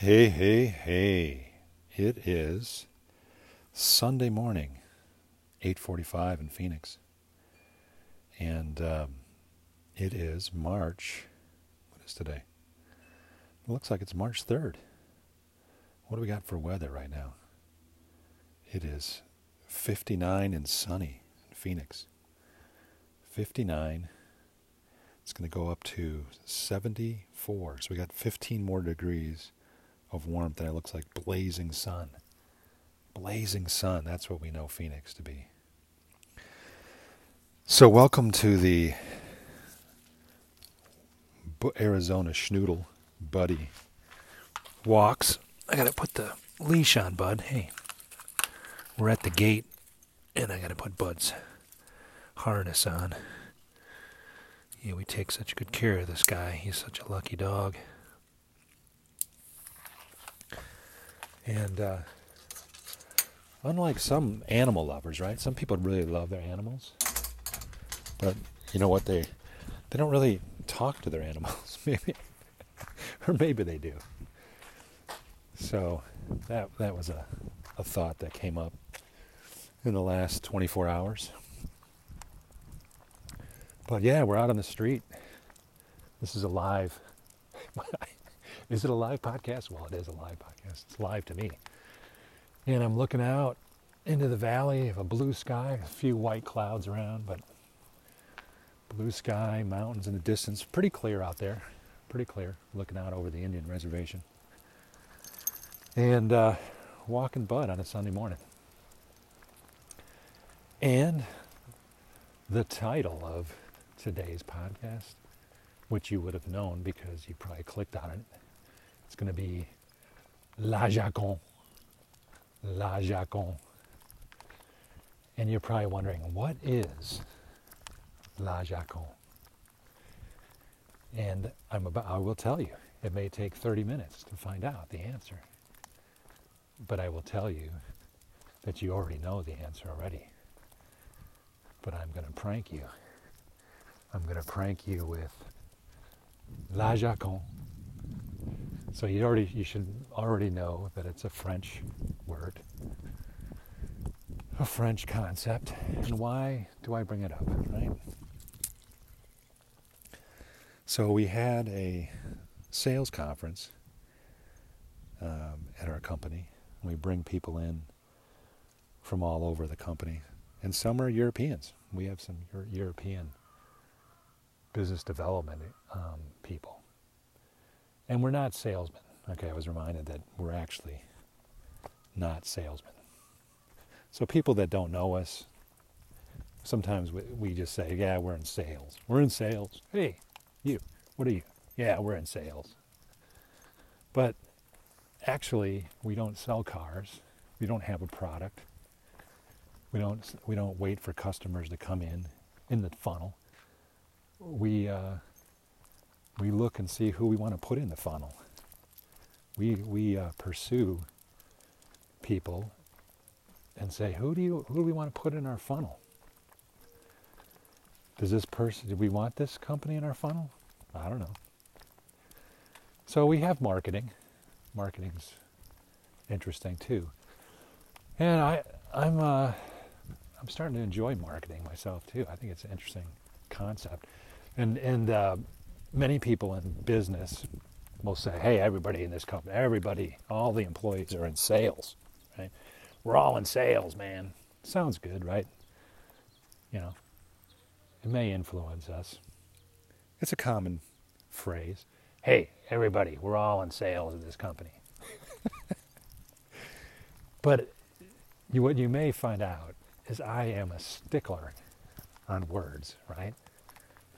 Hey, hey, hey, it is Sunday morning, 8:45 in Phoenix, and it is March, what is today? It looks like it's March 3rd. What do we got for weather right now? It is 59 and sunny in Phoenix, 59. It's going to go up to 74, so we got 15 more degrees of warmth, and it looks like blazing sun. Blazing sun, that's what we know Phoenix to be. So welcome to the Arizona Schnoodle Buddy Walks. I got to put the leash on, Bud. Hey, we're at the gate, and I got to put Bud's harness on. Yeah, we take such good care of this guy. He's such a lucky dog. And unlike some animal lovers, right? Some people really love their animals. But you know what? They don't really talk to their animals, maybe. Or maybe they do. So that was a thought that came up in the last 24 hours. But yeah, we're out on the street. This is a live. Is it a live podcast? Well, it is a live podcast. It's live to me. And I'm looking out into the valley of a blue sky, a few white clouds around, but blue sky, mountains in the distance. Pretty clear out there. Pretty clear. Looking out over the Indian reservation. And walking Bud on a Sunday morning. And the title of today's podcast, which you would have known because you probably clicked on it, it's going to be La Joconde. La Joconde. And you're probably wondering, what is La Joconde? And I will tell you, it may take 30 minutes to find out the answer. But I will tell you that you already know the answer already. But I'm going to prank you. I'm going to prank you with La Joconde. So you should already know that it's a French word, a French concept. And why do I bring it up, right? So we had a sales conference at our company. We bring people in from all over the company. And some are Europeans. We have some European business development people. And we're not salesmen. Okay, I was reminded that we're actually not salesmen. So people that don't know us, sometimes we just say, yeah, we're in sales. We're in sales. Hey, you, what are you? Yeah, we're in sales. But actually, we don't sell cars. We don't have a product. We don't wait for customers to come in the funnel. We look and see who we want to put in the funnel. We pursue people and say, who do we want to put in our funnel? Do we want this company in our funnel? I don't know. So we have marketing. Marketing's interesting too. And I'm starting to enjoy marketing myself too. I think it's an interesting concept. And many people in business will say, hey, everybody in this company, all the employees are in sales, right? We're all in sales, man. Sounds good, right? You know, it may influence us. It's a common phrase. Hey, everybody, we're all in sales in this company. But what you may find out is I am a stickler on words, right?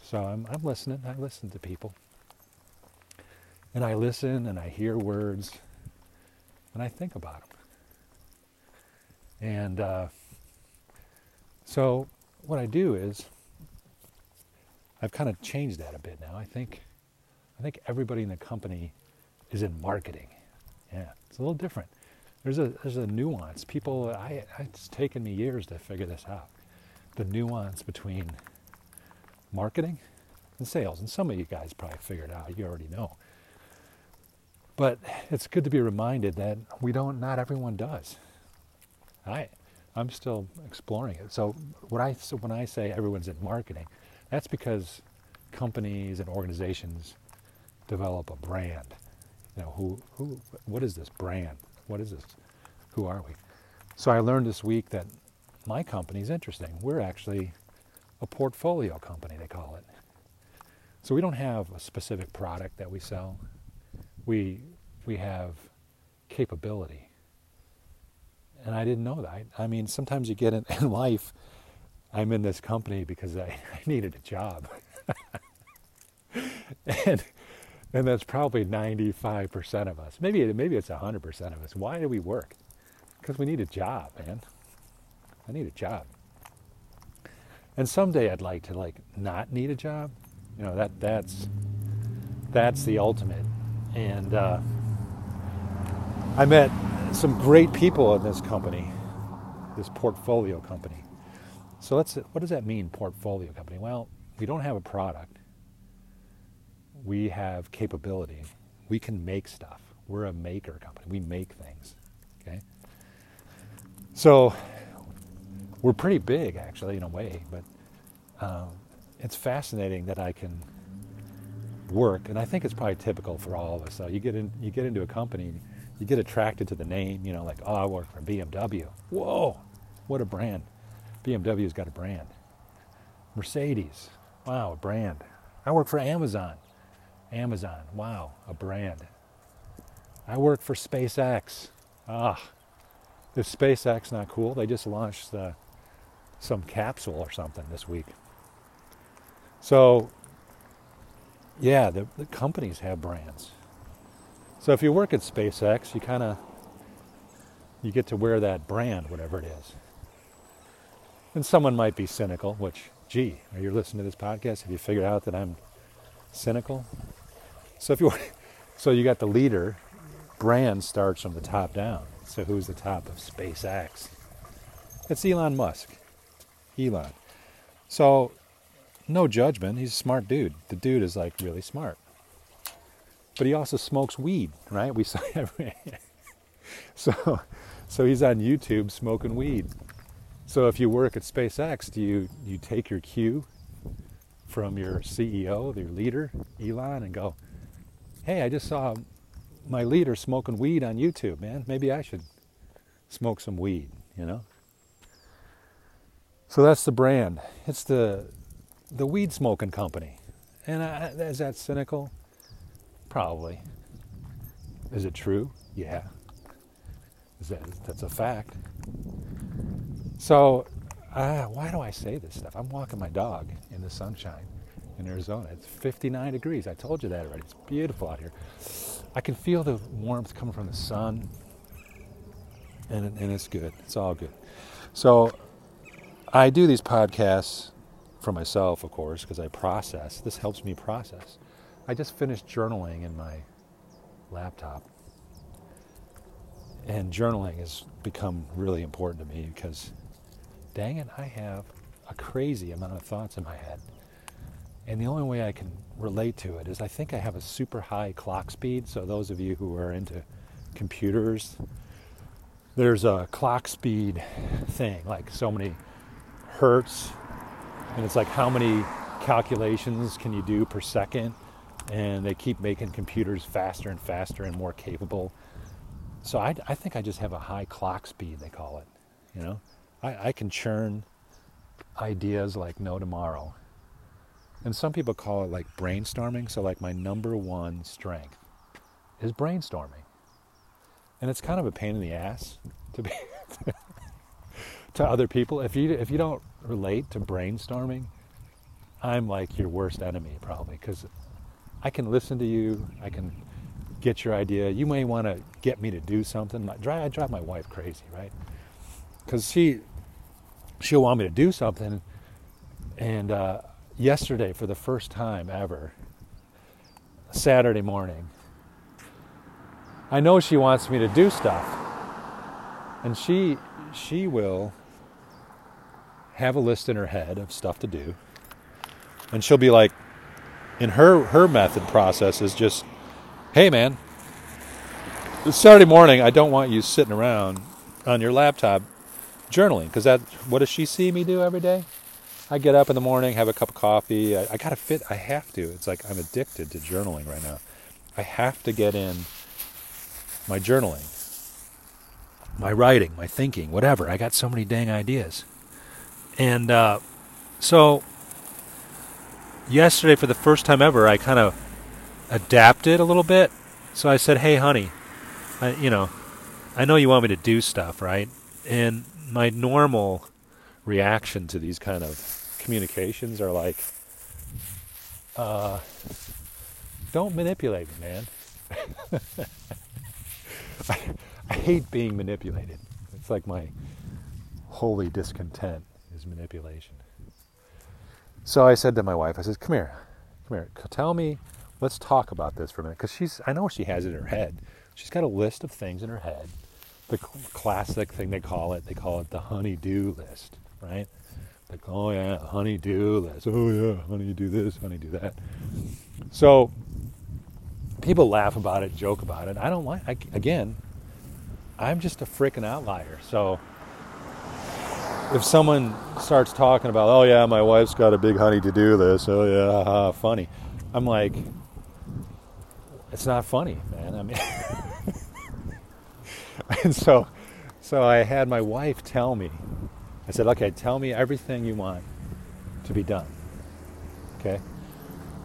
So I'm listening. I listen to people. And I listen and I hear words and I think about them. And so what I do is I've kind of changed that a bit now. I think everybody in the company is in marketing. Yeah, it's a little different. There's a nuance. It's taken me years to figure this out. The nuance between marketing and sales. And some of you guys probably figured it out. You already know. But it's good to be reminded that not everyone does. I'm still exploring it. So when I say everyone's in marketing, that's because companies and organizations develop a brand. You know, what is this brand? What is this? Who are we? So I learned this week that my company's interesting. We're actually a portfolio company, they call it. So we don't have a specific product that we sell. We have capability. And I didn't know that. I mean, sometimes you get in life, I'm in this company because I needed a job. And that's probably 95% of us. Maybe it's 100% of us. Why do we work? Because we need a job, man. I need a job. And someday I'd like to not need a job. You know, that's the ultimate. And I met some great people in this company, this portfolio company. So what does that mean, portfolio company? Well, we don't have a product. We have capability. We can make stuff. We're a maker company. We make things, okay? So we're pretty big, actually, in a way, but it's fascinating that I can work, and I think it's probably typical for all of us. So you get into a company, you get attracted to the name, you know, like, oh, I work for BMW. Whoa, what a brand. BMW's got a brand. Mercedes, wow, a brand. I work for Amazon. Amazon, wow, a brand. I work for SpaceX. Is SpaceX not cool? They just launched some capsule or something this week. So, yeah, the companies have brands. So if you work at SpaceX, you get to wear that brand, whatever it is. And someone might be cynical, which, gee, are you listening to this podcast? Have you figured out that I'm cynical? So you got the leader. Brand starts from the top down. So who's the top of SpaceX? It's Elon Musk. Elon. So no judgment. He's a smart dude. The dude is really smart. But he also smokes weed, right? We saw every so he's on YouTube smoking weed. So if you work at SpaceX, do you take your cue from your CEO, your leader, Elon, and go, hey, I just saw my leader smoking weed on YouTube, man. Maybe I should smoke some weed, you know? So that's the brand. It's the weed smoking company. And is that cynical? Probably. Is it true? Yeah. That's a fact. So why do I say this stuff? I'm walking my dog in the sunshine in Arizona. It's 59 degrees. I told you that already. It's beautiful out here. I can feel the warmth coming from the sun, and it's good. It's all good. So I do these podcasts for myself, of course, because I process. This helps me process. I just finished journaling in my laptop, and journaling has become really important to me because, dang it, I have a crazy amount of thoughts in my head. And the only way I can relate to it is I think I have a super high clock speed. So those of you who are into computers, there's a clock speed thing, like so many hertz. And it's like how many calculations can you do per second? And they keep making computers faster and faster and more capable. So I think I just have a high clock speed, they call it. You know, I can churn ideas like no tomorrow. And some people call it brainstorming. So my number one strength is brainstorming. And it's kind of a pain in the ass to be to other people. If you don't relate to brainstorming, I'm like your worst enemy probably, because I can listen to you. I can get your idea. You may want to get me to do something. I drive my wife crazy, right? Because she'll want me to do something, and yesterday, for the first time ever, Saturday morning, I know she wants me to do stuff, and she will have a list in her head of stuff to do, and she'll be like, in her method process is just, hey man, Saturday morning, I don't want you sitting around on your laptop journaling, because what does she see me do every day? I get up in the morning, have a cup of coffee. I have to. It's like I'm addicted to journaling right now. I have to get in my journaling, my writing, my thinking, whatever. I got so many dang ideas. And so yesterday, for the first time ever, I kind of adapted a little bit. So I said, hey, honey, I know you want me to do stuff, right? And my normal reaction to these kind of communications are like, don't manipulate me, man. I hate being manipulated. It's like my holy discontent is manipulation. So I said to my wife, I said, come here, tell me, let's talk about this for a minute. Because I know she has it in her head. She's got a list of things in her head. The classic thing they call it the honey-do list, right? Like, oh yeah, honey-do list. Oh yeah, honey-do this, honey-do that. So people laugh about it, joke about it. I don't like, again, I'm just a freaking outlier. So if someone starts talking about, oh yeah, my wife's got a big honey-to-do list, oh yeah, funny. I'm like, it's not funny, man. I mean... And so I had my wife tell me. I said, okay, tell me everything you want to be done. Okay?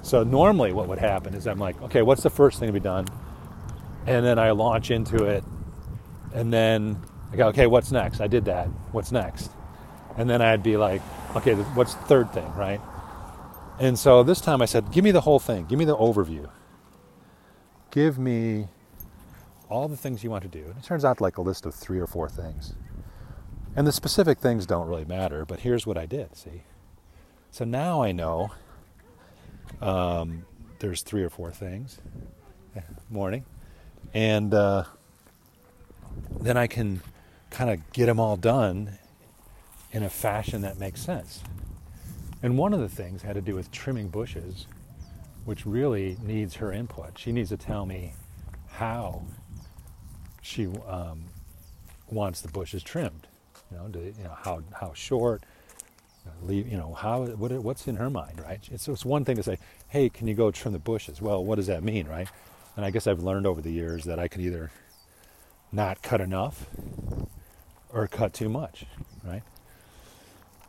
So normally what would happen is I'm like, okay, what's the first thing to be done? And then I launch into it. And then I go, okay, what's next? I did that. What's next? And then I'd be like, okay, what's the third thing, right? And so this time I said, give me the whole thing. Give me the overview. Give me all the things you want to do. And it turns out like a list of 3 or 4 things. And the specific things don't really matter, but here's what I did, see? So now I know there's 3 or 4 things. Morning. And then I can kind of get them all done in a fashion that makes sense. And one of the things had to do with trimming bushes, which really needs her input. She needs to tell me how she wants the bushes trimmed, how short, what's in her mind, right? It's one thing to say, hey, can you go trim the bushes? Well, what does that mean, right? And I guess I've learned over the years that I can either not cut enough or cut too much, right?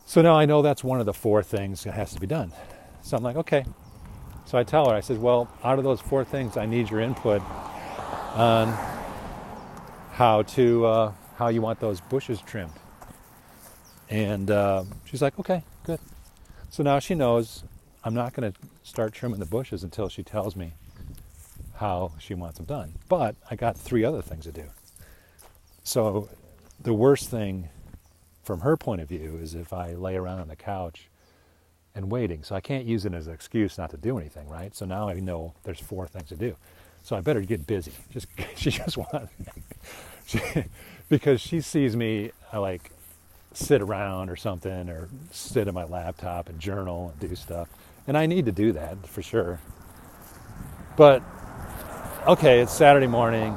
So now I know that's one of the 4 things that has to be done. So I'm like, okay. So I tell her, I said, well, out of those 4 things, I need your input on how you want those bushes trimmed. And she's like, okay, good. So now she knows I'm not going to start trimming the bushes until she tells me how she wants them done. But I got 3 other things to do. So the worst thing from her point of view is if I lay around on the couch and waiting. So I can't use it as an excuse not to do anything, right? So now I know there's 4 things to do. So I better get busy. Because she sees me, I like sit around or something, or sit on my laptop and journal and do stuff. And I need to do that for sure. But okay, it's Saturday morning.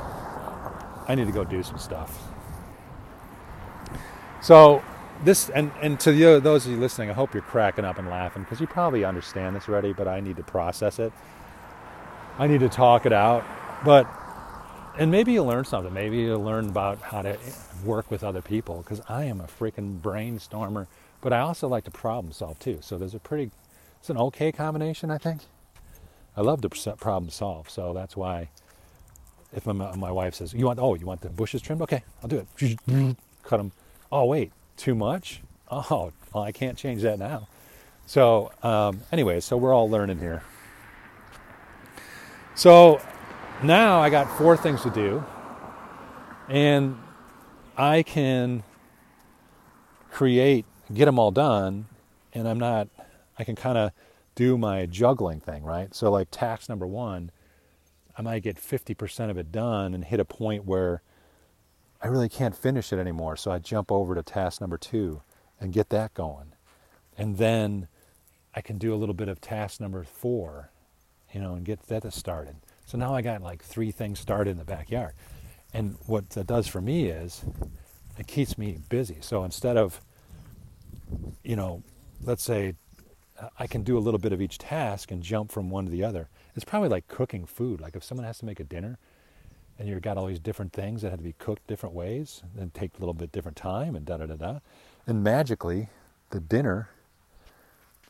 I need to go do some stuff. So this, and to those of you listening, I hope you're cracking up and laughing because you probably understand this already, but I need to process it. I need to talk it out, and maybe you'll learn something. Maybe you'll learn about how to work with other people, because I am a freaking brainstormer, but I also like to problem solve too. So it's an okay combination, I think. I love to problem solve, so that's why if my wife says, you want the bushes trimmed? Okay, I'll do it. Cut them. Oh, wait, too much? Oh, well, I can't change that now. So anyway, so we're all learning here. So now I got 4 things to do, and I can get them all done, and I can kind of do my juggling thing, right? So like task number 1, I might get 50% of it done and hit a point where I really can't finish it anymore. So I jump over to task number 2 and get that going. And then I can do a little bit of task number 4, and get that started. So now I got like 3 things started in the backyard. And what that does for me is it keeps me busy. So instead of, you know, let's say I can do a little bit of each task and jump from one to the other. It's probably like cooking food. Like if someone has to make a dinner and you've got all these different things that have to be cooked different ways and take a little bit different time and da-da-da-da. And magically, the dinner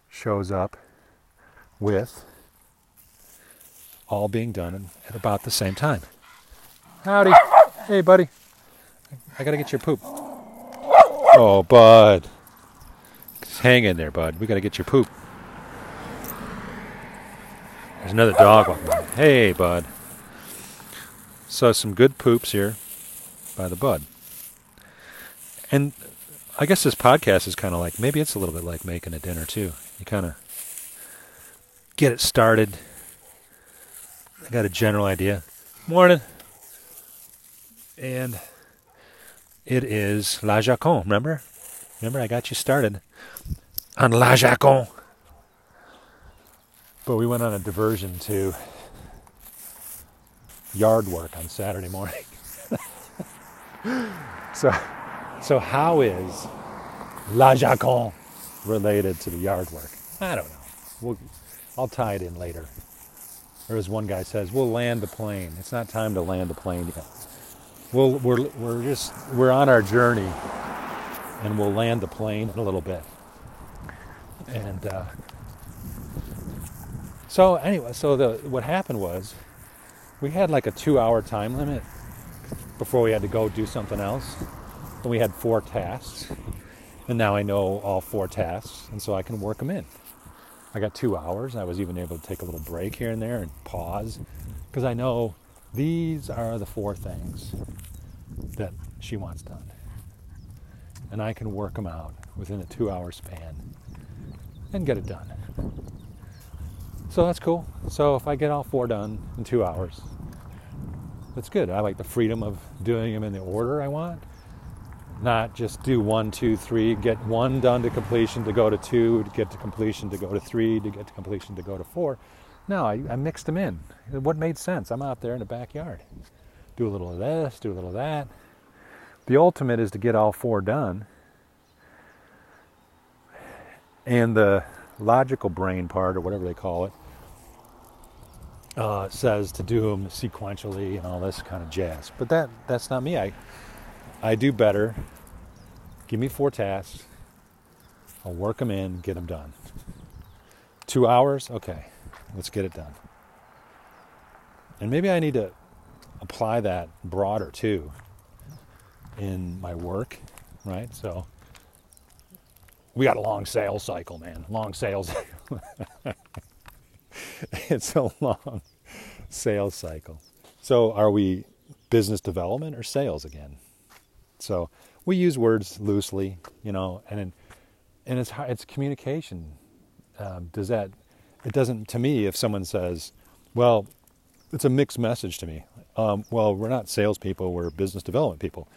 shows up with all being done at about the same time. Howdy. Hey, buddy. I got to get your poop. Oh, bud. Hang in there, bud. We got to get your poop. There's another dog walking by. Hey, bud. So some good poops here by the bud. And I guess this podcast is kind of like, maybe it's a little bit like making a dinner too. You kind of get it started. I got a general idea. Morning. And it is La Joconde, remember? Remember, I got you started on La Joconde. But we went on a diversion to yard work on Saturday morning. So how is La Joconde related to the yard work? I don't know. I'll tie it in later. Or as one guy says, we'll land the plane. It's not time to land the plane yet. We're on our journey, and we'll land the plane in a little bit. And so anyway, what happened was we had like a 2-hour time limit before we had to go do something else. And we had 4 tasks, and now I know all 4 tasks, and so I can work them in. I got 2 hours. I was even able to take a little break here and there and pause because I know these are the 4 things that she wants done. And I can work them out within a 2-hour span and get it done. So that's cool. So if I get all 4 done in 2 hours, that's good. I like the freedom of doing them in the order I want. Not just do 1, 2, 3, get 1 done to completion to go to 2, to get to completion to go to 3, to get to completion to go to 4. No, I mixed them in. What made sense? I'm out there in the backyard. Do a little of this, do a little of that. The ultimate is to get all 4 done. And the logical brain part, or whatever they call it, says to do them sequentially and all this kind of jazz. But that's not me. I do better. Give me 4 tasks. I'll work them in, get them done. 2 hours? Okay. Let's get it done. And maybe I need to apply that broader too in my work, right? So we got a long sales cycle, man. Long sales. It's a long sales cycle. So are we business development or sales again? So we use words loosely, you know, and it's communication. It doesn't, to me, if someone says, well, it's a mixed message to me. Well, we're not salespeople, we're business development people.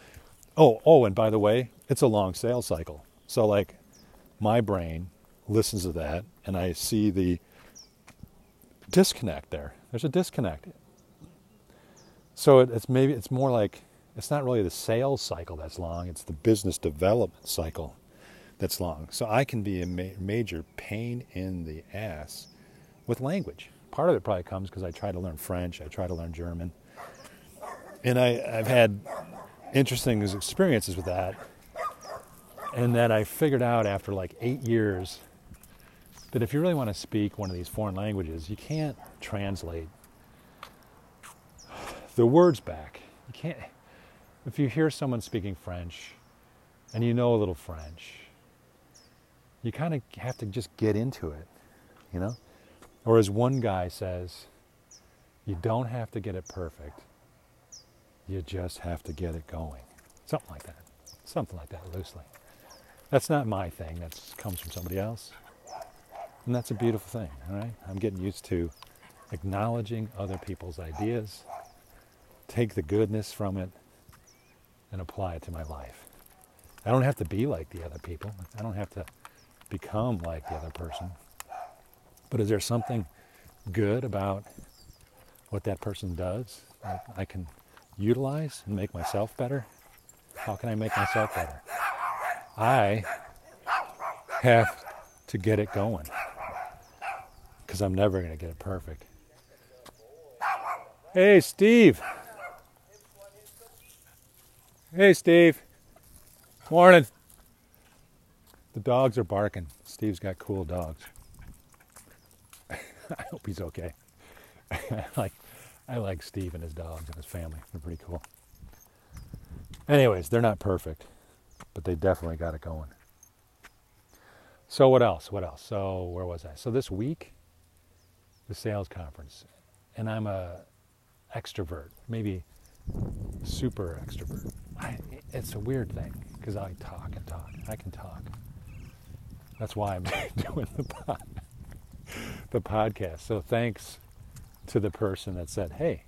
Oh, and by the way, it's a long sales cycle. So like my brain listens to that and I see the disconnect there. There's a disconnect. So it's more like, it's not really the sales cycle that's long, it's the business development cycle that's long. So I can be a major pain in the ass with language. Part of it probably comes because I try to learn French, I try to learn German. And I've had interesting experiences with that. And then I figured out after like 8 years that if you really want to speak one of these foreign languages, you can't translate the words back. You can't. If you hear someone speaking French and you know a little French, you kind of have to just get into it, you know? Or as one guy says, you don't have to get it perfect. You just have to get it going. Something like that. Something like that, loosely. That's not my thing. That comes from somebody else. And that's a beautiful thing, all right? I'm getting used to acknowledging other people's ideas, take the goodness from it, and apply it to my life. I don't have to be like the other people. I don't have to become like the other person. But is there something good about what that person does? I can utilize and make myself better? How can I make myself better? I have to get it going, because I'm never going to get it perfect. Hey, Steve. Hey, Steve. Morning. The dogs are barking. Steve's got cool dogs. I hope he's okay. I like Steve and his dogs and his family. They're pretty cool. Anyways, they're not perfect, but they definitely got it going. So what else? What else? So where was I? So this week, the sales conference, and I'm a extrovert, maybe super extrovert. It's a weird thing because I talk and talk. I can talk. That's why I'm doing the podcast. So thanks to the person that said, "Hey,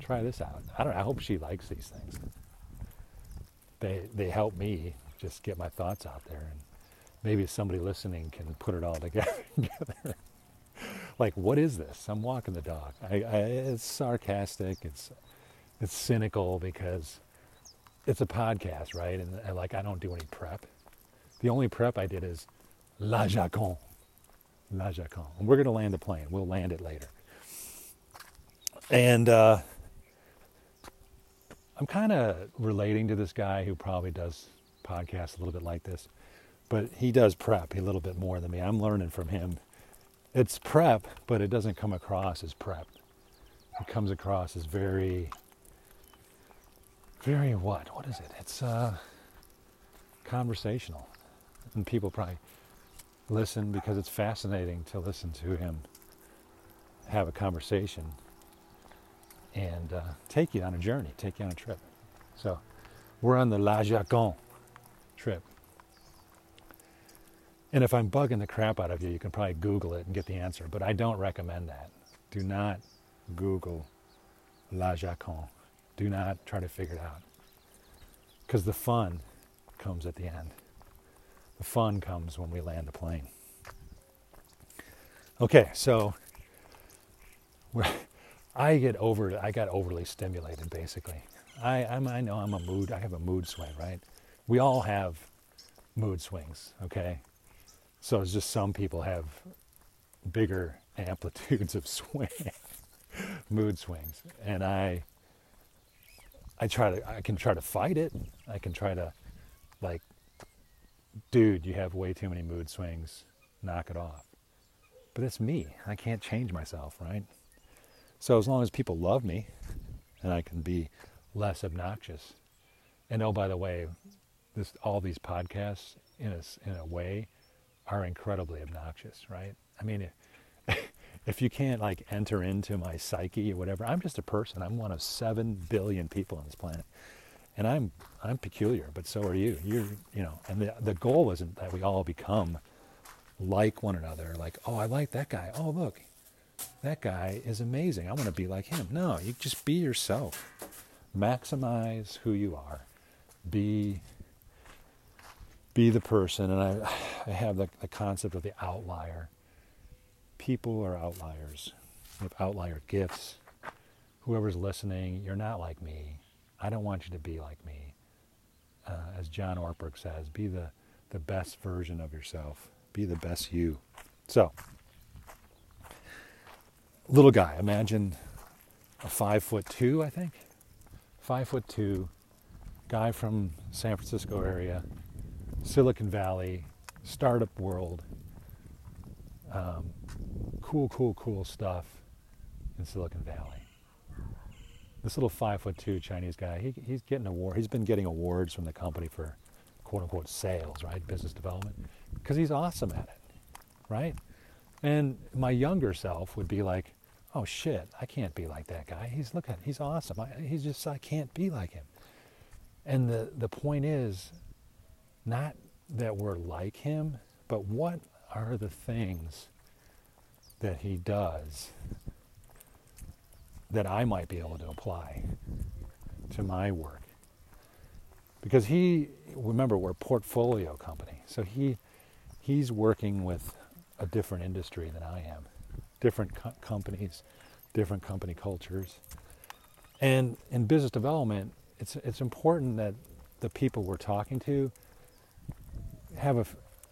try this out." I hope she likes these things. They help me just get my thoughts out there, and maybe somebody listening can put it all together. Like, what is this? I'm walking the dog. It's sarcastic. It's cynical because it's a podcast, right? And I don't do any prep. The only prep I did is La Joconde. La Joconde. And we're going to land the plane. We'll land it later. And I'm kind of relating to this guy who probably does podcasts a little bit like this, but he does prep a little bit more than me. I'm learning from him. It's prep, but it doesn't come across as prep. It comes across as very, very what? What is it? It's conversational. And people probably listen because it's fascinating to listen to him have a conversation and take you on a journey, take you on a trip. So we're on the La Joconde trip. And if I'm bugging the crap out of you, you can probably Google it and get the answer, but I don't recommend that. Do not Google La Joconde. Do not try to figure it out, because the fun comes at the end. The fun comes when we land the plane. Okay, so I got overly stimulated, basically. I know I have a mood swing, right? We all have mood swings, okay? So it's just some people have bigger amplitudes of swing, mood swings. And I can try to fight it. I can try to, like, dude, you have way too many mood swings. Knock it off. But that's me. I can't change myself, right? So as long as people love me and I can be less obnoxious. And oh, by the way, all these podcasts in a way are incredibly obnoxious, right? I mean, if you can't like enter into my psyche or whatever, I'm just a person. I'm one of 7 billion people on this planet. And I'm peculiar, but so are you. You know, and the goal isn't that we all become like one another, like, oh, I like that guy. Oh, look. That guy is amazing. I want to be like him. No, you just be yourself. Maximize who you are. Be the person. And I have the concept of the outlier. People are outliers. You have outlier gifts. Whoever's listening, you're not like me. I don't want you to be like me. As John Ortberg says, be the best version of yourself. Be the best you. So, little guy, imagine a 5'2", I think. 5'2", guy from San Francisco area, Silicon Valley, startup world. Cool stuff in Silicon Valley. This little 5'2" Chinese guy, he's getting award. He's been getting awards from the company for quote unquote sales, right? Business development, because he's awesome at it, right? And my younger self would be like, oh shit, I can't be like that guy. He's awesome. I can't be like him. And the point is not that we're like him, but what are the things that he does that I might be able to apply to my work? Because remember, we're a portfolio company. So he's working with a different industry than I am, different companies, different company cultures, And in business development, it's important that the people we're talking to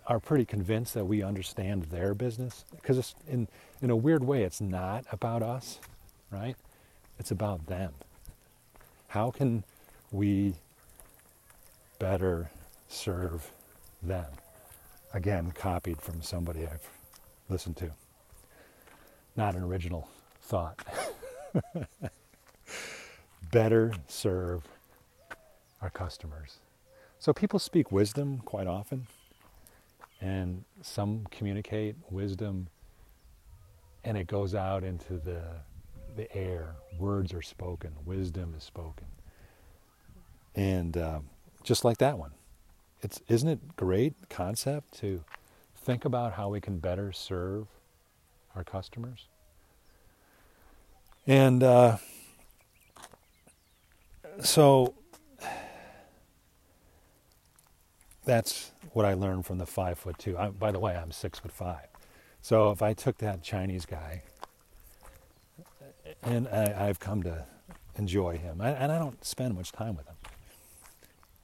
are pretty convinced that we understand their business, because it's in a weird way, it's not about us, right? It's about them. How can we better serve them? Again, copied from somebody I've listened to. Not an original thought. Better serve our customers. So people speak wisdom quite often, and some communicate wisdom, and it goes out into the air. Words are spoken, wisdom is spoken. And just like that one. Isn't it great concept to think about how we can better serve our customers? And so that's what I learned from the 5'2". By the way, I'm 6'5". So if I took that Chinese guy, and I've come to enjoy him, and I don't spend much time with him.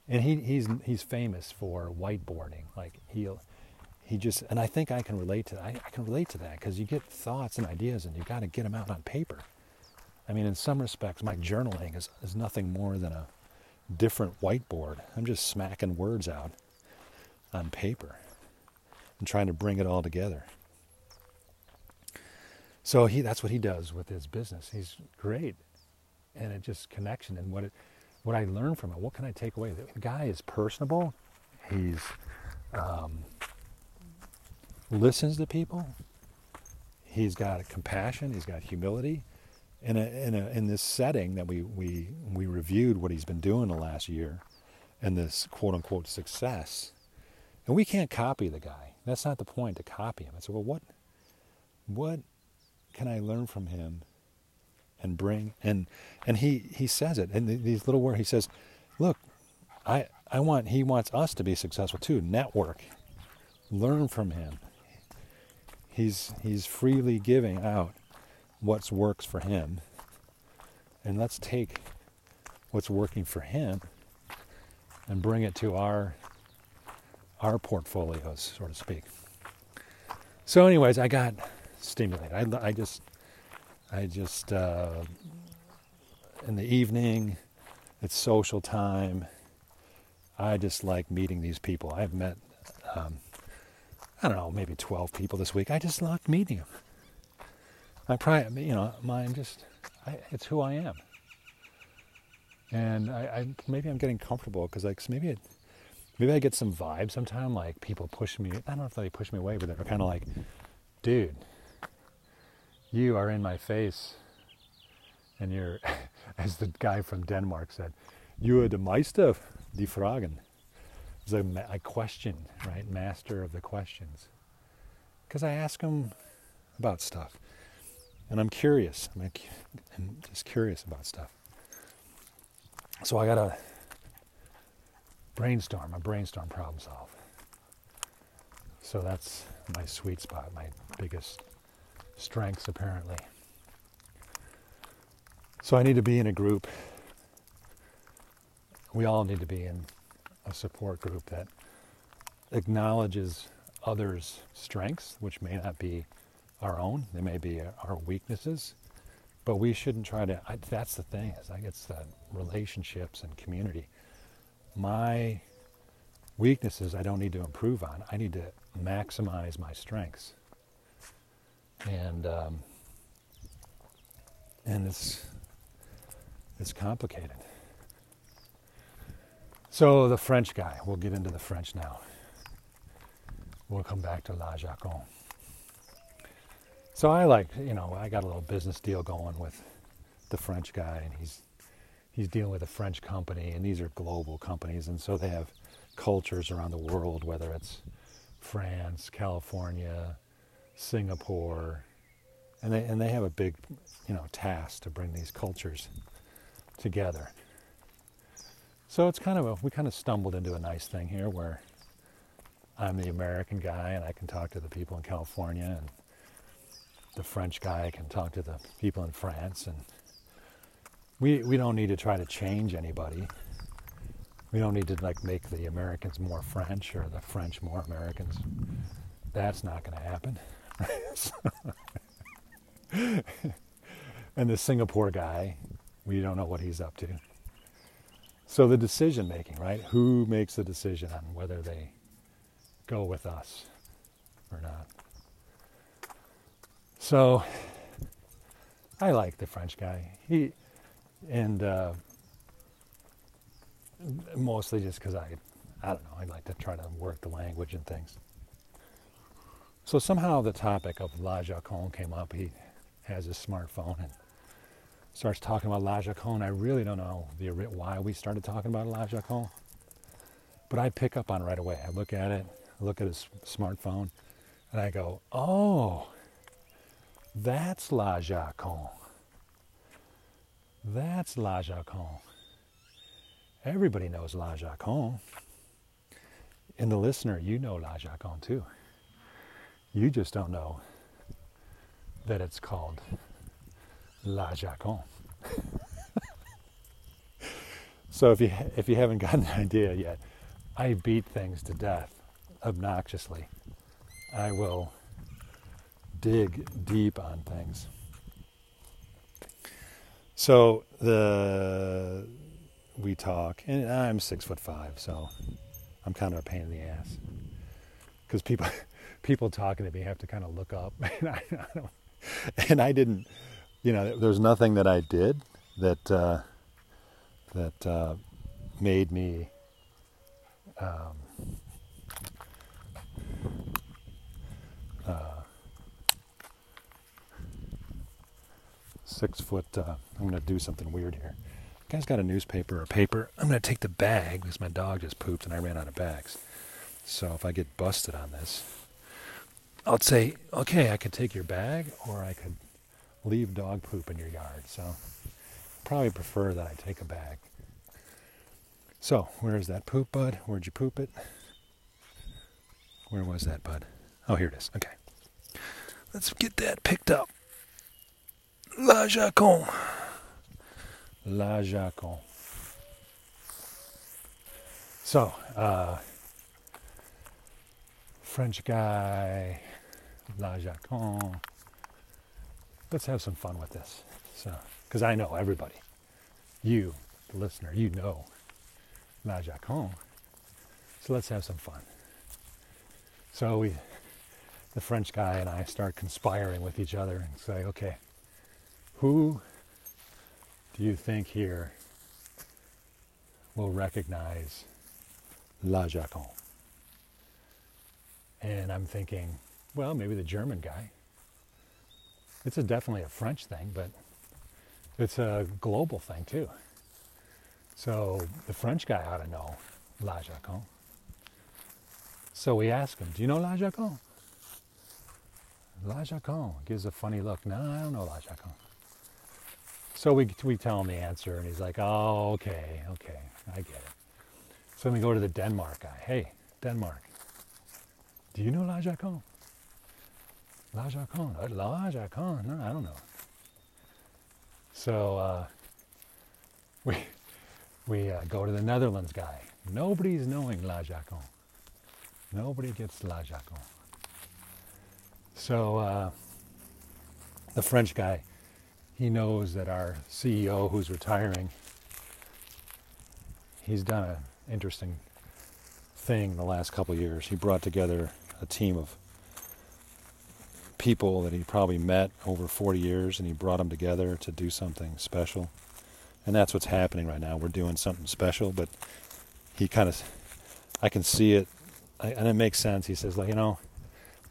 And he's famous for whiteboarding. Like and I think I can relate to that. I can relate to that, because you get thoughts and ideas, and you got to get them out on paper. I mean, in some respects, my journaling is nothing more than a different whiteboard. I'm just smacking words out on paper and trying to bring it all together. So that's what he does with his business. He's great, and it just connection and what I learned from it, what can I take away? The guy is personable. He's listens to people. He's got compassion. He's got humility. In this setting that we reviewed what he's been doing the last year, and this quote unquote success, and we can't copy the guy. That's not the point, to copy him. I said, well, what can I learn from him? And bring, and he says it, and these little words, he says, look, he wants us to be successful too. Network, learn from him. He's freely giving out what works for him, and let's take what's working for him and bring it to our portfolios, so to speak. So anyways, I got stimulated. I just in the evening, it's social time. I just like meeting these people. I've met, I don't know, maybe 12 people this week. I just like meeting them. It's who I am. And maybe I'm getting comfortable, because maybe I get some vibe sometime, like people push me. I don't know if they push me away, but they're kind of like, dude, you are in my face, and you're, as the guy from Denmark said, you are the Meister die Fragen. It's a question, right? Master of the questions. Because I ask him about stuff, and I'm curious. I'm just curious about stuff. So I got to brainstorm, problem solve. So that's my sweet spot, my biggest strengths, apparently. So I need to be in a group. We all need to be in a support group that acknowledges others' strengths, which may not be our own. They may be our weaknesses, but we shouldn't try to. That's the thing. Is it's the relationships and community. My weaknesses I don't need to improve on. I need to maximize my strengths. And it's complicated. So the French guy, we'll get into the French now. We'll come back to La Joconde. So I got a little business deal going with the French guy, and he's dealing with a French company, and these are global companies, and so they have cultures around the world, whether it's France, California, Singapore, and they have a big, task to bring these cultures together. So it's we kind of stumbled into a nice thing here where I'm the American guy and I can talk to the people in California, and the French guy can talk to the people in France, and we don't need to try to change anybody. We don't need to like make the Americans more French or the French more Americans. That's not going to happen. And the Singapore guy, we don't know what he's up to. So the decision making, right? Who makes the decision on whether they go with us or not? So I like the French guy. And mostly just because I don't know, I like to try to work the language and things. So somehow the topic of La Joconde came up. He has his smartphone and starts talking about La Joconde. I really don't know why we started talking about La Joconde, but I pick up on it right away. I look at it, I look at his smartphone, and I go, oh, that's La Joconde. That's La Joconde. Everybody knows La Joconde. And the listener, you know La Joconde too. You just don't know that it's called La Joconde. So if you haven't gotten an idea yet, I beat things to death obnoxiously. I will dig deep on things. So we talk, and I'm 6'5", so I'm kind of a pain in the ass because people talking to me have to kind of look up, and I didn't, you know, there's nothing that I did that made me I'm going to do something weird here. You guys got a newspaper or paper? I'm going to take the bag because my dog just pooped and I ran out of bags. So if I get busted on this, I'll say, okay, I could take your bag or I could leave dog poop in your yard. So probably prefer that I take a bag. So where is that poop, bud? Where'd you poop it? Where was that, bud? Oh, here it is. Okay. Let's get that picked up. La Joconde. La Joconde. So, French guy, La Joconde. Let's have some fun with this. So, because I know everybody. You, the listener, you know La Joconde. So let's have some fun. So the French guy and I start conspiring with each other and say, okay, who do you think here will recognize La Joconde? And I'm thinking, well, maybe the German guy. It's definitely a French thing, but it's a global thing too. So the French guy ought to know La Joconde. So we ask him, do you know La Joconde? La Joconde gives a funny look. No, I don't know La Joconde. So we tell him the answer, and he's like, oh, okay, I get it. So then we go to the Denmark guy. Hey, Denmark, do you know La Joconde? La Joconde, no, I don't know. So we go to the Netherlands guy. Nobody's knowing La Joconde. Nobody gets La Joconde. So the French guy, he knows that our CEO who's retiring, he's done an interesting thing the last couple of years. He brought together a team of people that he probably met over 40 years, and he brought them together to do something special. And that's what's happening right now. We're doing something special, but I can see it, and it makes sense. He says, like, you know,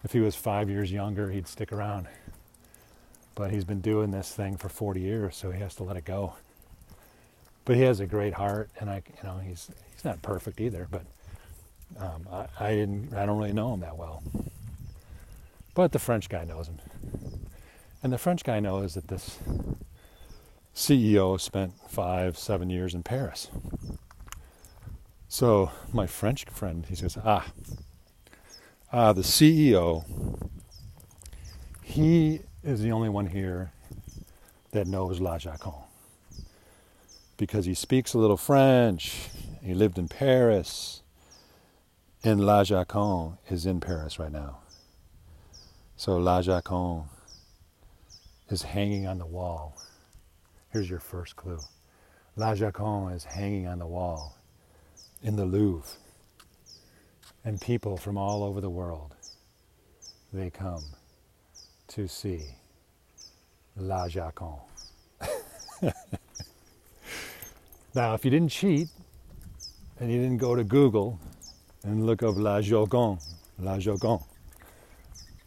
if he was 5 years younger, he'd stick around. But he's been doing this thing for 40 years, so he has to let it go. But he has a great heart, and he's not perfect either. But I don't really know him that well. But the French guy knows him, and the French guy knows that this CEO spent 7 years in Paris. So my French friend, he says, the CEO, he is the only one here that knows La Joconde. because he speaks a little French. He lived in Paris. And La Joconde is in Paris right now. So La Joconde is hanging on the wall. Here's your first clue. La Joconde is hanging on the wall in the Louvre. And people from all over the world, they come to see La Joconde. Now, if you didn't cheat and you didn't go to Google and look up La Joconde,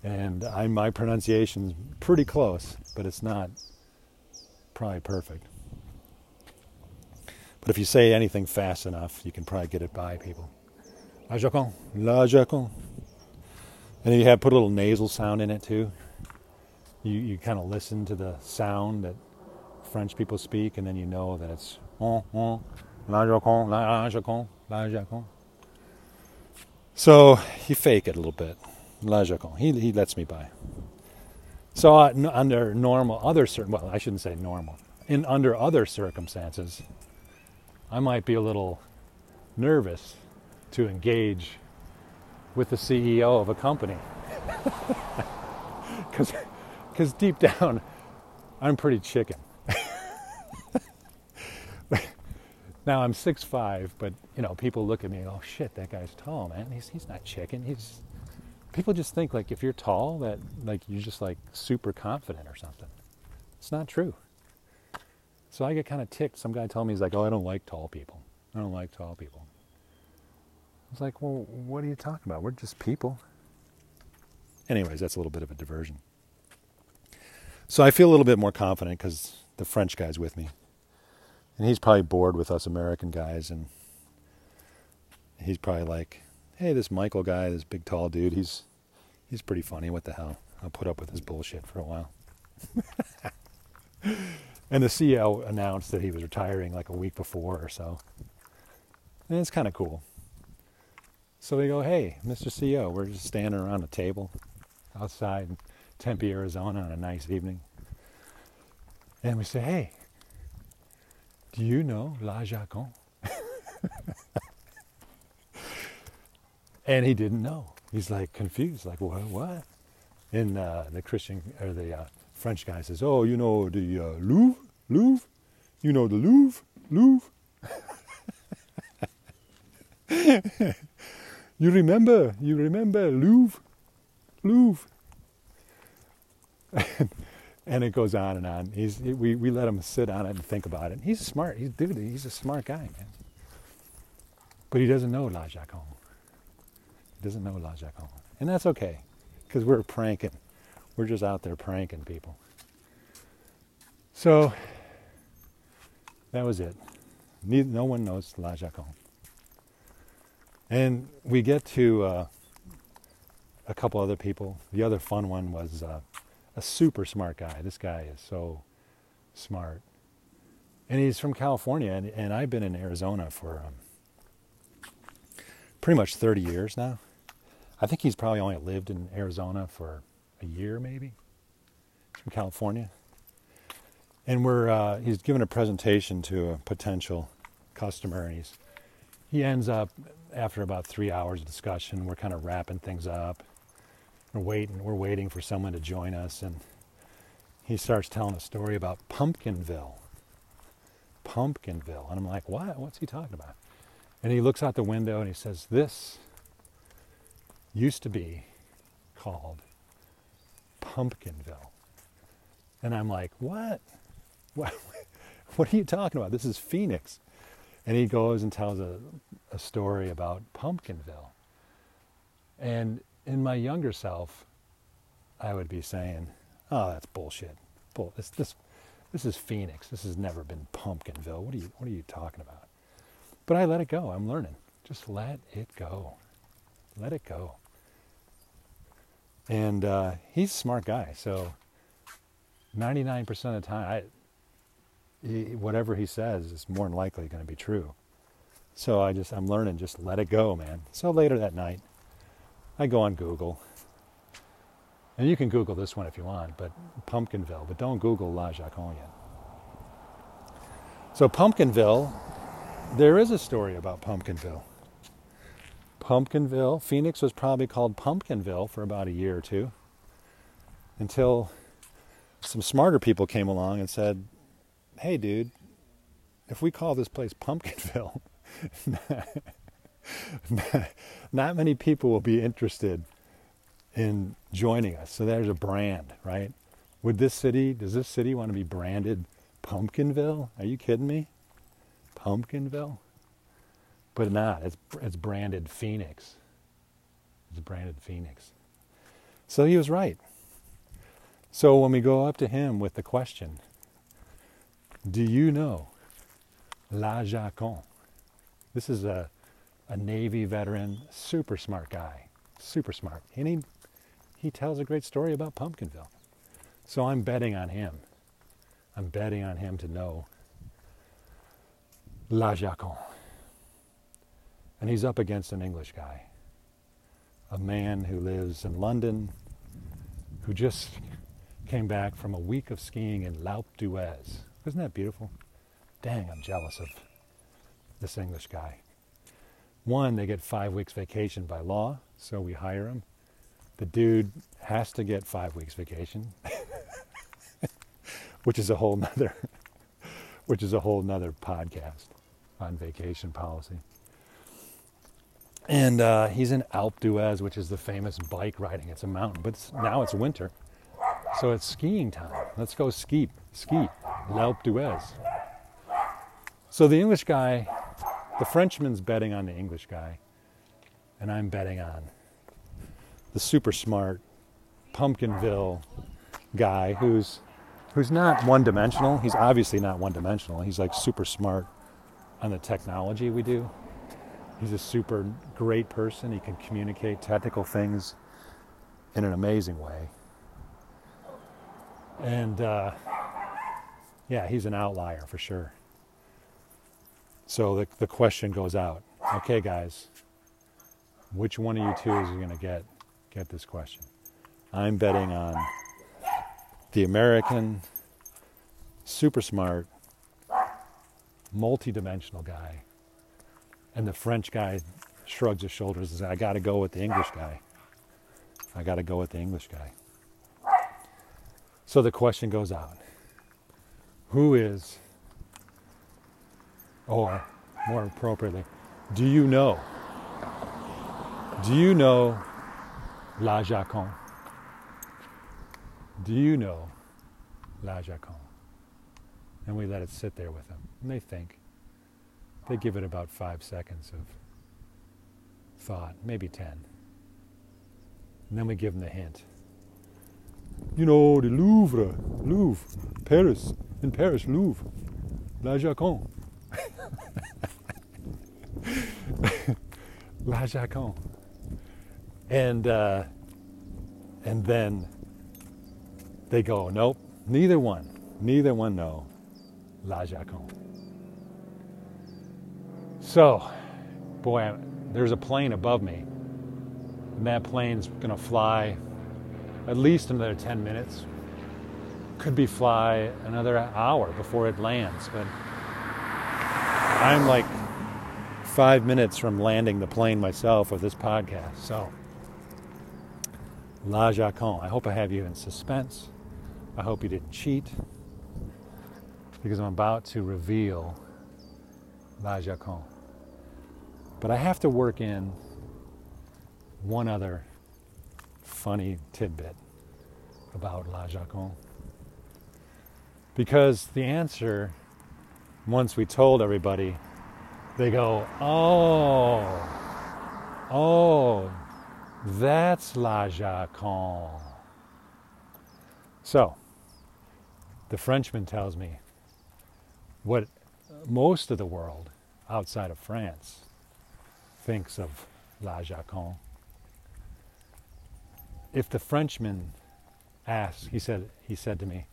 and my pronunciation's pretty close, but it's not probably perfect. But if you say anything fast enough, you can probably get it by people. La Joconde, La Joconde. And then you have put a little nasal sound in it too. You kind of listen to the sound that French people speak, and then you know that it's La Joconde, La Joconde, La Joconde. So you fake it a little bit. La Joconde, he lets me by. So under other circumstances, I might be a little nervous to engage with the CEO of a company, because deep down I'm pretty chicken. Now I'm 6'5", but people look at me and go, "Oh shit, that guy's tall, man. He's not chicken." People just think like if you're tall that like you're just like super confident or something. It's not true. So I get kind of ticked. Some guy told me, he's like, "Oh, I don't like tall people. I don't like tall people." I was like, well, what are you talking about? We're just people. Anyways, that's a little bit of a diversion. So I feel a little bit more confident because the French guy's with me. And he's probably bored with us American guys. And he's probably like, hey, this Michael guy, this big tall dude, he's pretty funny. What the hell? I'll put up with his bullshit for a while. And the CEO announced that he was retiring like a week before or so. And it's kind of cool. So they go, "Hey, Mr. CEO, we're just standing around a table outside in Tempe, Arizona on a nice evening. And we say, hey, do you know La Joconde?" And he didn't know. He's like confused, like, what? And the French guy says, "Oh, you know the Louvre? You know the Louvre? You remember, Louvre. And it goes on and on. We let him sit on it and think about it. He's smart. He's a smart guy, man. But he doesn't know La Joconde. And that's okay, because we're pranking. We're just out there pranking people. So that was it. No one knows La Joconde. And we get to a couple other people. The other fun one was a super smart guy. This guy is so smart. And he's from California, and I've been in Arizona for pretty much 30 years now. I think he's probably only lived in Arizona for a year maybe. He's from California. And he's giving a presentation to a potential customer, and he ends up, after about 3 hours of discussion, we're kind of wrapping things up. We're waiting for someone to join us, and he starts telling a story about Pumpkinville. And I'm like, what? What's he talking about? And he looks out the window and he says, "This used to be called Pumpkinville." And I'm like, what? What are you talking about? This is Phoenix. And he goes and tells a story about Pumpkinville. And in my younger self, I would be saying, "Oh, that's bullshit. This is Phoenix. This has never been Pumpkinville. What are you talking about?" But I let it go. I'm learning. Just let it go. Let it go. And he's a smart guy. So 99% of the time, whatever he says is more than likely going to be true. So I'm learning, just let it go, man. So later that night, I go on Google. And you can Google this one if you want, but Pumpkinville. But don't Google La Joconde yet. So Pumpkinville, there is a story about Pumpkinville. Pumpkinville, Phoenix was probably called Pumpkinville for about a year or two until some smarter people came along and said, hey dude, if we call this place Pumpkinville, not many people will be interested in joining us. So there's a brand, right? Does this city want to be branded Pumpkinville? Are you kidding me? Pumpkinville? But not. It's branded Phoenix. It's branded Phoenix. So he was right. So when we go up to him with the question, do you know La Joconde? This is a Navy veteran, super smart guy, super smart. And he tells a great story about Pumpkinville. So I'm betting on him. I'm betting on him to know La Joconde. And he's up against an English guy, a man who lives in London, who just came back from a week of skiing in Alpe d'Huez. Isn't that beautiful? Dang, I'm jealous of this English guy. One, they get 5 weeks vacation by law, so we hire him. The dude has to get 5 weeks vacation, which is a whole nother podcast on vacation policy. And he's in Alpe d'Huez, which is the famous bike riding. It's a mountain, but now it's winter, so it's skiing time. Let's go ski, Alpe d'Huez. So the English guy, the Frenchman's betting on the English guy, and I'm betting on the super smart Pumpkinville guy who's not one-dimensional. He's obviously not one-dimensional. He's like super smart on the technology we do. He's a super great person. He can communicate technical things in an amazing way. And yeah, he's an outlier for sure. So the question goes out, okay guys, which one of you two is going to get this question? I'm betting on the American, super smart, multi-dimensional guy. And the French guy shrugs his shoulders and says, I got to go with the English guy. So the question goes out. Who is, or more appropriately, do you know La Joconde? Do you know La Joconde? And we let it sit there with them. And they think. They give it about 5 seconds of thought, maybe 10. And then we give them the hint. You know, the Louvre, Paris, in Paris, Louvre, La Joconde. La Joconde. And then they go, nope, neither one know La Joconde. So, boy, there's a plane above me, and that plane's gonna fly at least another 10 minutes. Could be fly another hour before it lands, but I'm like 5 minutes from landing the plane myself with this podcast. So, La Joconde, I hope I have you in suspense. I hope you didn't cheat, because I'm about to reveal La Joconde. But I have to work in one other funny tidbit about La Joconde. Because the answer, once we told everybody, they go, oh, that's La Joconde. So, the Frenchman tells me what most of the world outside of France thinks of La Joconde. If the Frenchman asks, he said to me,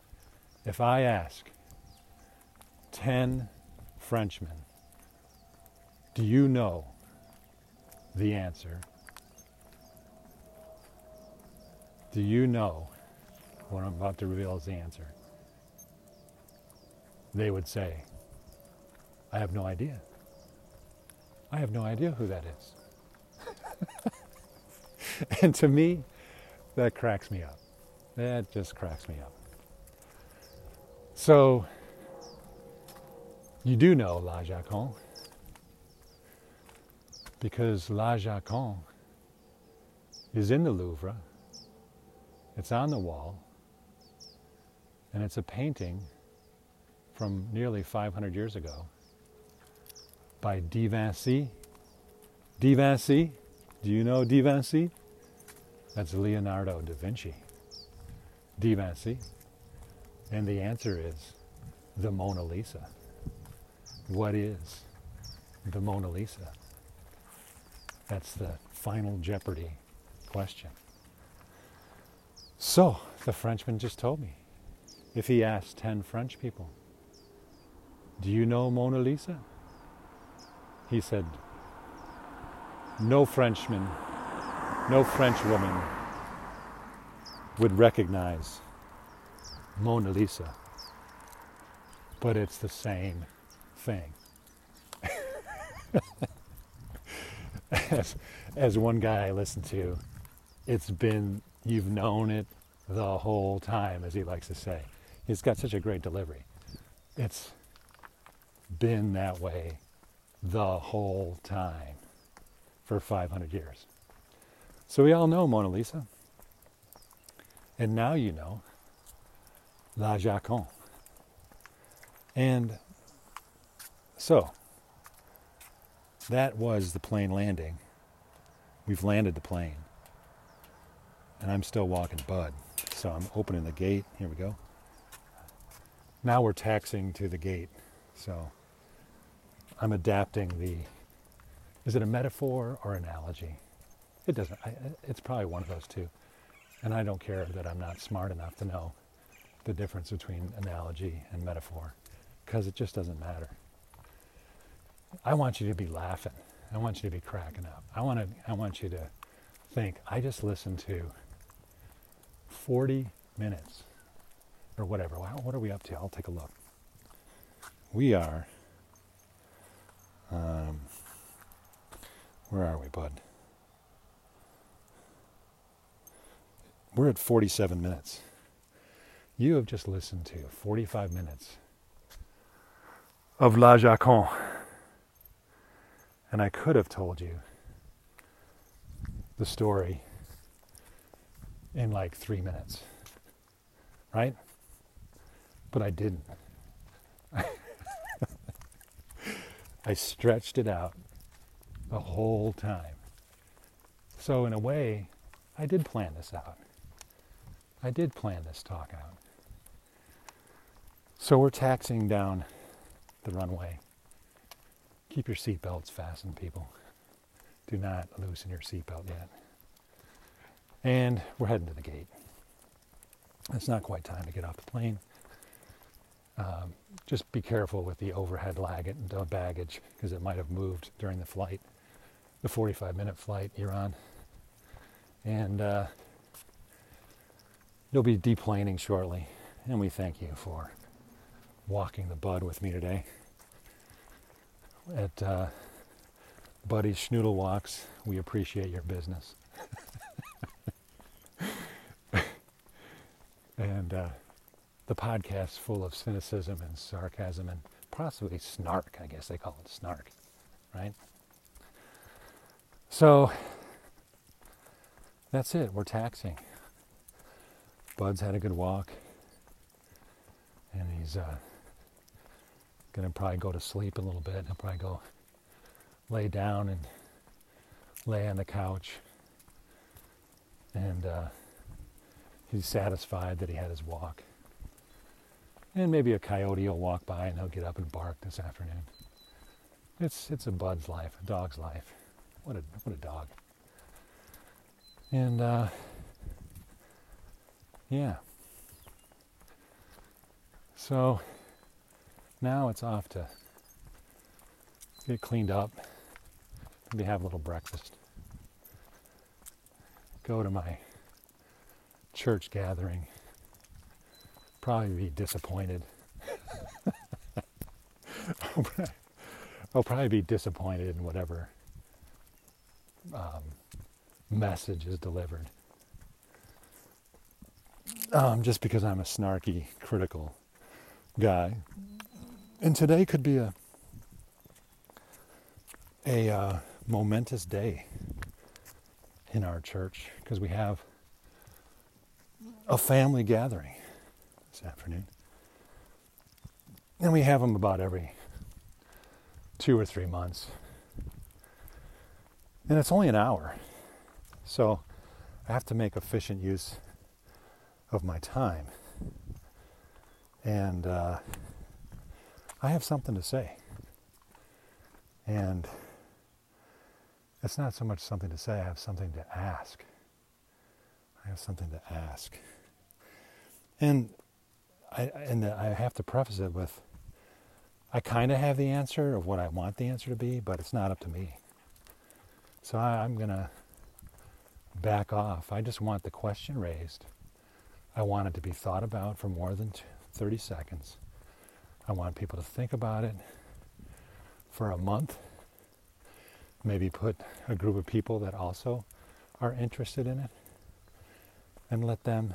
if I ask 10 Frenchmen, do you know the answer? Do you know what I'm about to reveal is the answer? They would say, I have no idea. I have no idea who that is. And to me, that cracks me up. That just cracks me up. So, you do know La Joconde, because La Joconde is in the Louvre, it's on the wall, and it's a painting from nearly 500 years ago by Da Vinci. Da Vinci, do you know Da Vinci? That's Leonardo da Vinci. Da Vinci. And the answer is the Mona Lisa. What is the Mona Lisa? That's the final Jeopardy question. So the Frenchman just told me, if he asked 10 French people, do you know Mona Lisa? He said, no Frenchman, no Frenchwoman would recognize Mona Lisa, but it's the same thing. As one guy I listened to, it's been, you've known it the whole time, as he likes to say. He's got such a great delivery. It's been that way the whole time for 500 years. So we all know Mona Lisa. And now you know La Joconde. And so that was the plane landing. We've landed the plane. And I'm still walking Bud. So I'm opening the gate. Here we go. Now we're taxiing to the gate. So I'm adapting the, is it a metaphor or analogy? It doesn't, it's probably one of those two. And I don't care that I'm not smart enough to know the difference between analogy and metaphor, because it just doesn't matter. I want you to be laughing. I want you to be cracking up. I want you to think, I just listened to 40 minutes or whatever. What are we up to? I'll take a look. We are, where are we, Bud? We're at 47 minutes. You have just listened to 45 minutes of La Joconde. And I could have told you the story in like 3 minutes, right? But I didn't. I stretched it out the whole time. So in a way, I did plan this out. I did plan this talk out. So we're taxiing down the runway. Keep your seatbelts fastened, people. Do not loosen your seatbelt yet. And we're heading to the gate. It's not quite time to get off the plane. Just be careful with the overhead baggage, because it might have moved during the flight, the 45-minute flight you're on. And you'll be deplaning shortly. And we thank you for walking the Bud with me today at Buddy's Schnoodle Walks. We appreciate your business. And the podcast's full of cynicism and sarcasm and possibly snark. I guess they call it snark, right? So that's it. We're taxiing. Bud's had a good walk, and he's going to probably go to sleep a little bit. He'll probably go lay down and lay on the couch, and he's satisfied that he had his walk. And maybe a coyote will walk by and he'll get up and bark this afternoon. It's a Bud's life, a dog's life. What a dog. And yeah. So now it's off to get cleaned up, maybe have a little breakfast, go to my church gathering. Probably be disappointed. they'll probably be disappointed in whatever message is delivered. Just because I'm a snarky, critical guy. And today could be a momentous day in our church, because we have a family gathering this afternoon. And we have them about every 2 or 3 months. And it's only an hour. So I have to make efficient use of my time. And I have something to say. And it's not so much something to say, I have something to ask. I have something to ask. And I have to preface it with, I kind of have the answer of what I want the answer to be, but it's not up to me. So I'm going to back off. I just want the question raised. I want it to be thought about for more than 30 seconds. I want people to think about it for a month. Maybe put a group of people that also are interested in it and let them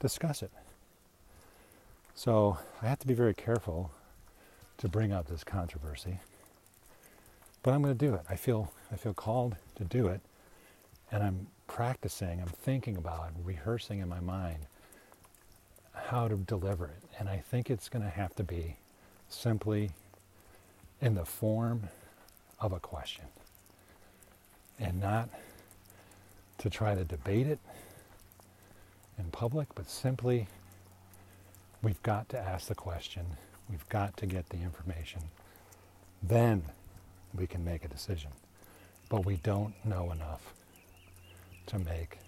discuss it. So I have to be very careful to bring up this controversy, but I'm going to do it. I feel called to do it, and I'm practicing, I'm thinking about, rehearsing in my mind how to deliver it. And I think it's going to have to be simply in the form of a question, and not to try to debate it in public, but simply we've got to ask the question, we've got to get the information, then we can make a decision. But we don't know enough to make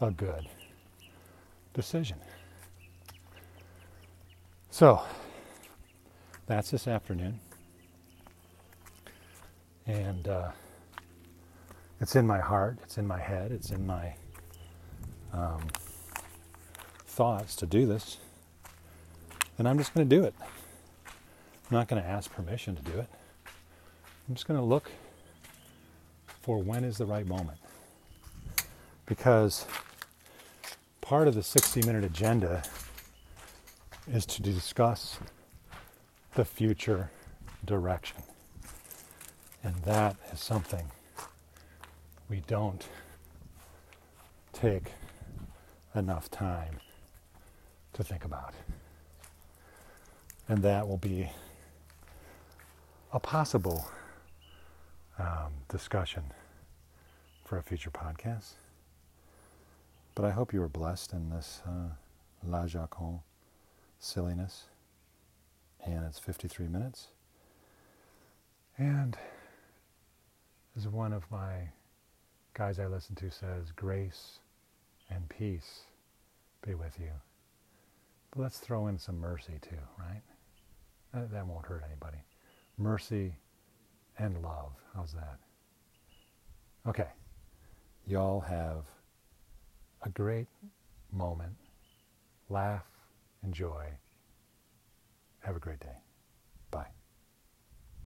a good decision. So that's this afternoon, and it's in my heart, it's in my head, it's in my thoughts to do this. And I'm just going to do it. I'm not going to ask permission to do it. I'm just going to look for when is the right moment. Because part of the 60-minute agenda is to discuss the future direction. And that is something we don't take enough time to think about. And that will be a possible discussion for a future podcast. But I hope you were blessed in this La Joconde silliness. And it's 53 minutes. And as one of my guys I listen to says, grace and peace be with you. But let's throw in some mercy too, right? That won't hurt anybody. Mercy and love. How's that? Okay. Y'all have a great moment. Laugh, enjoy. Have a great day.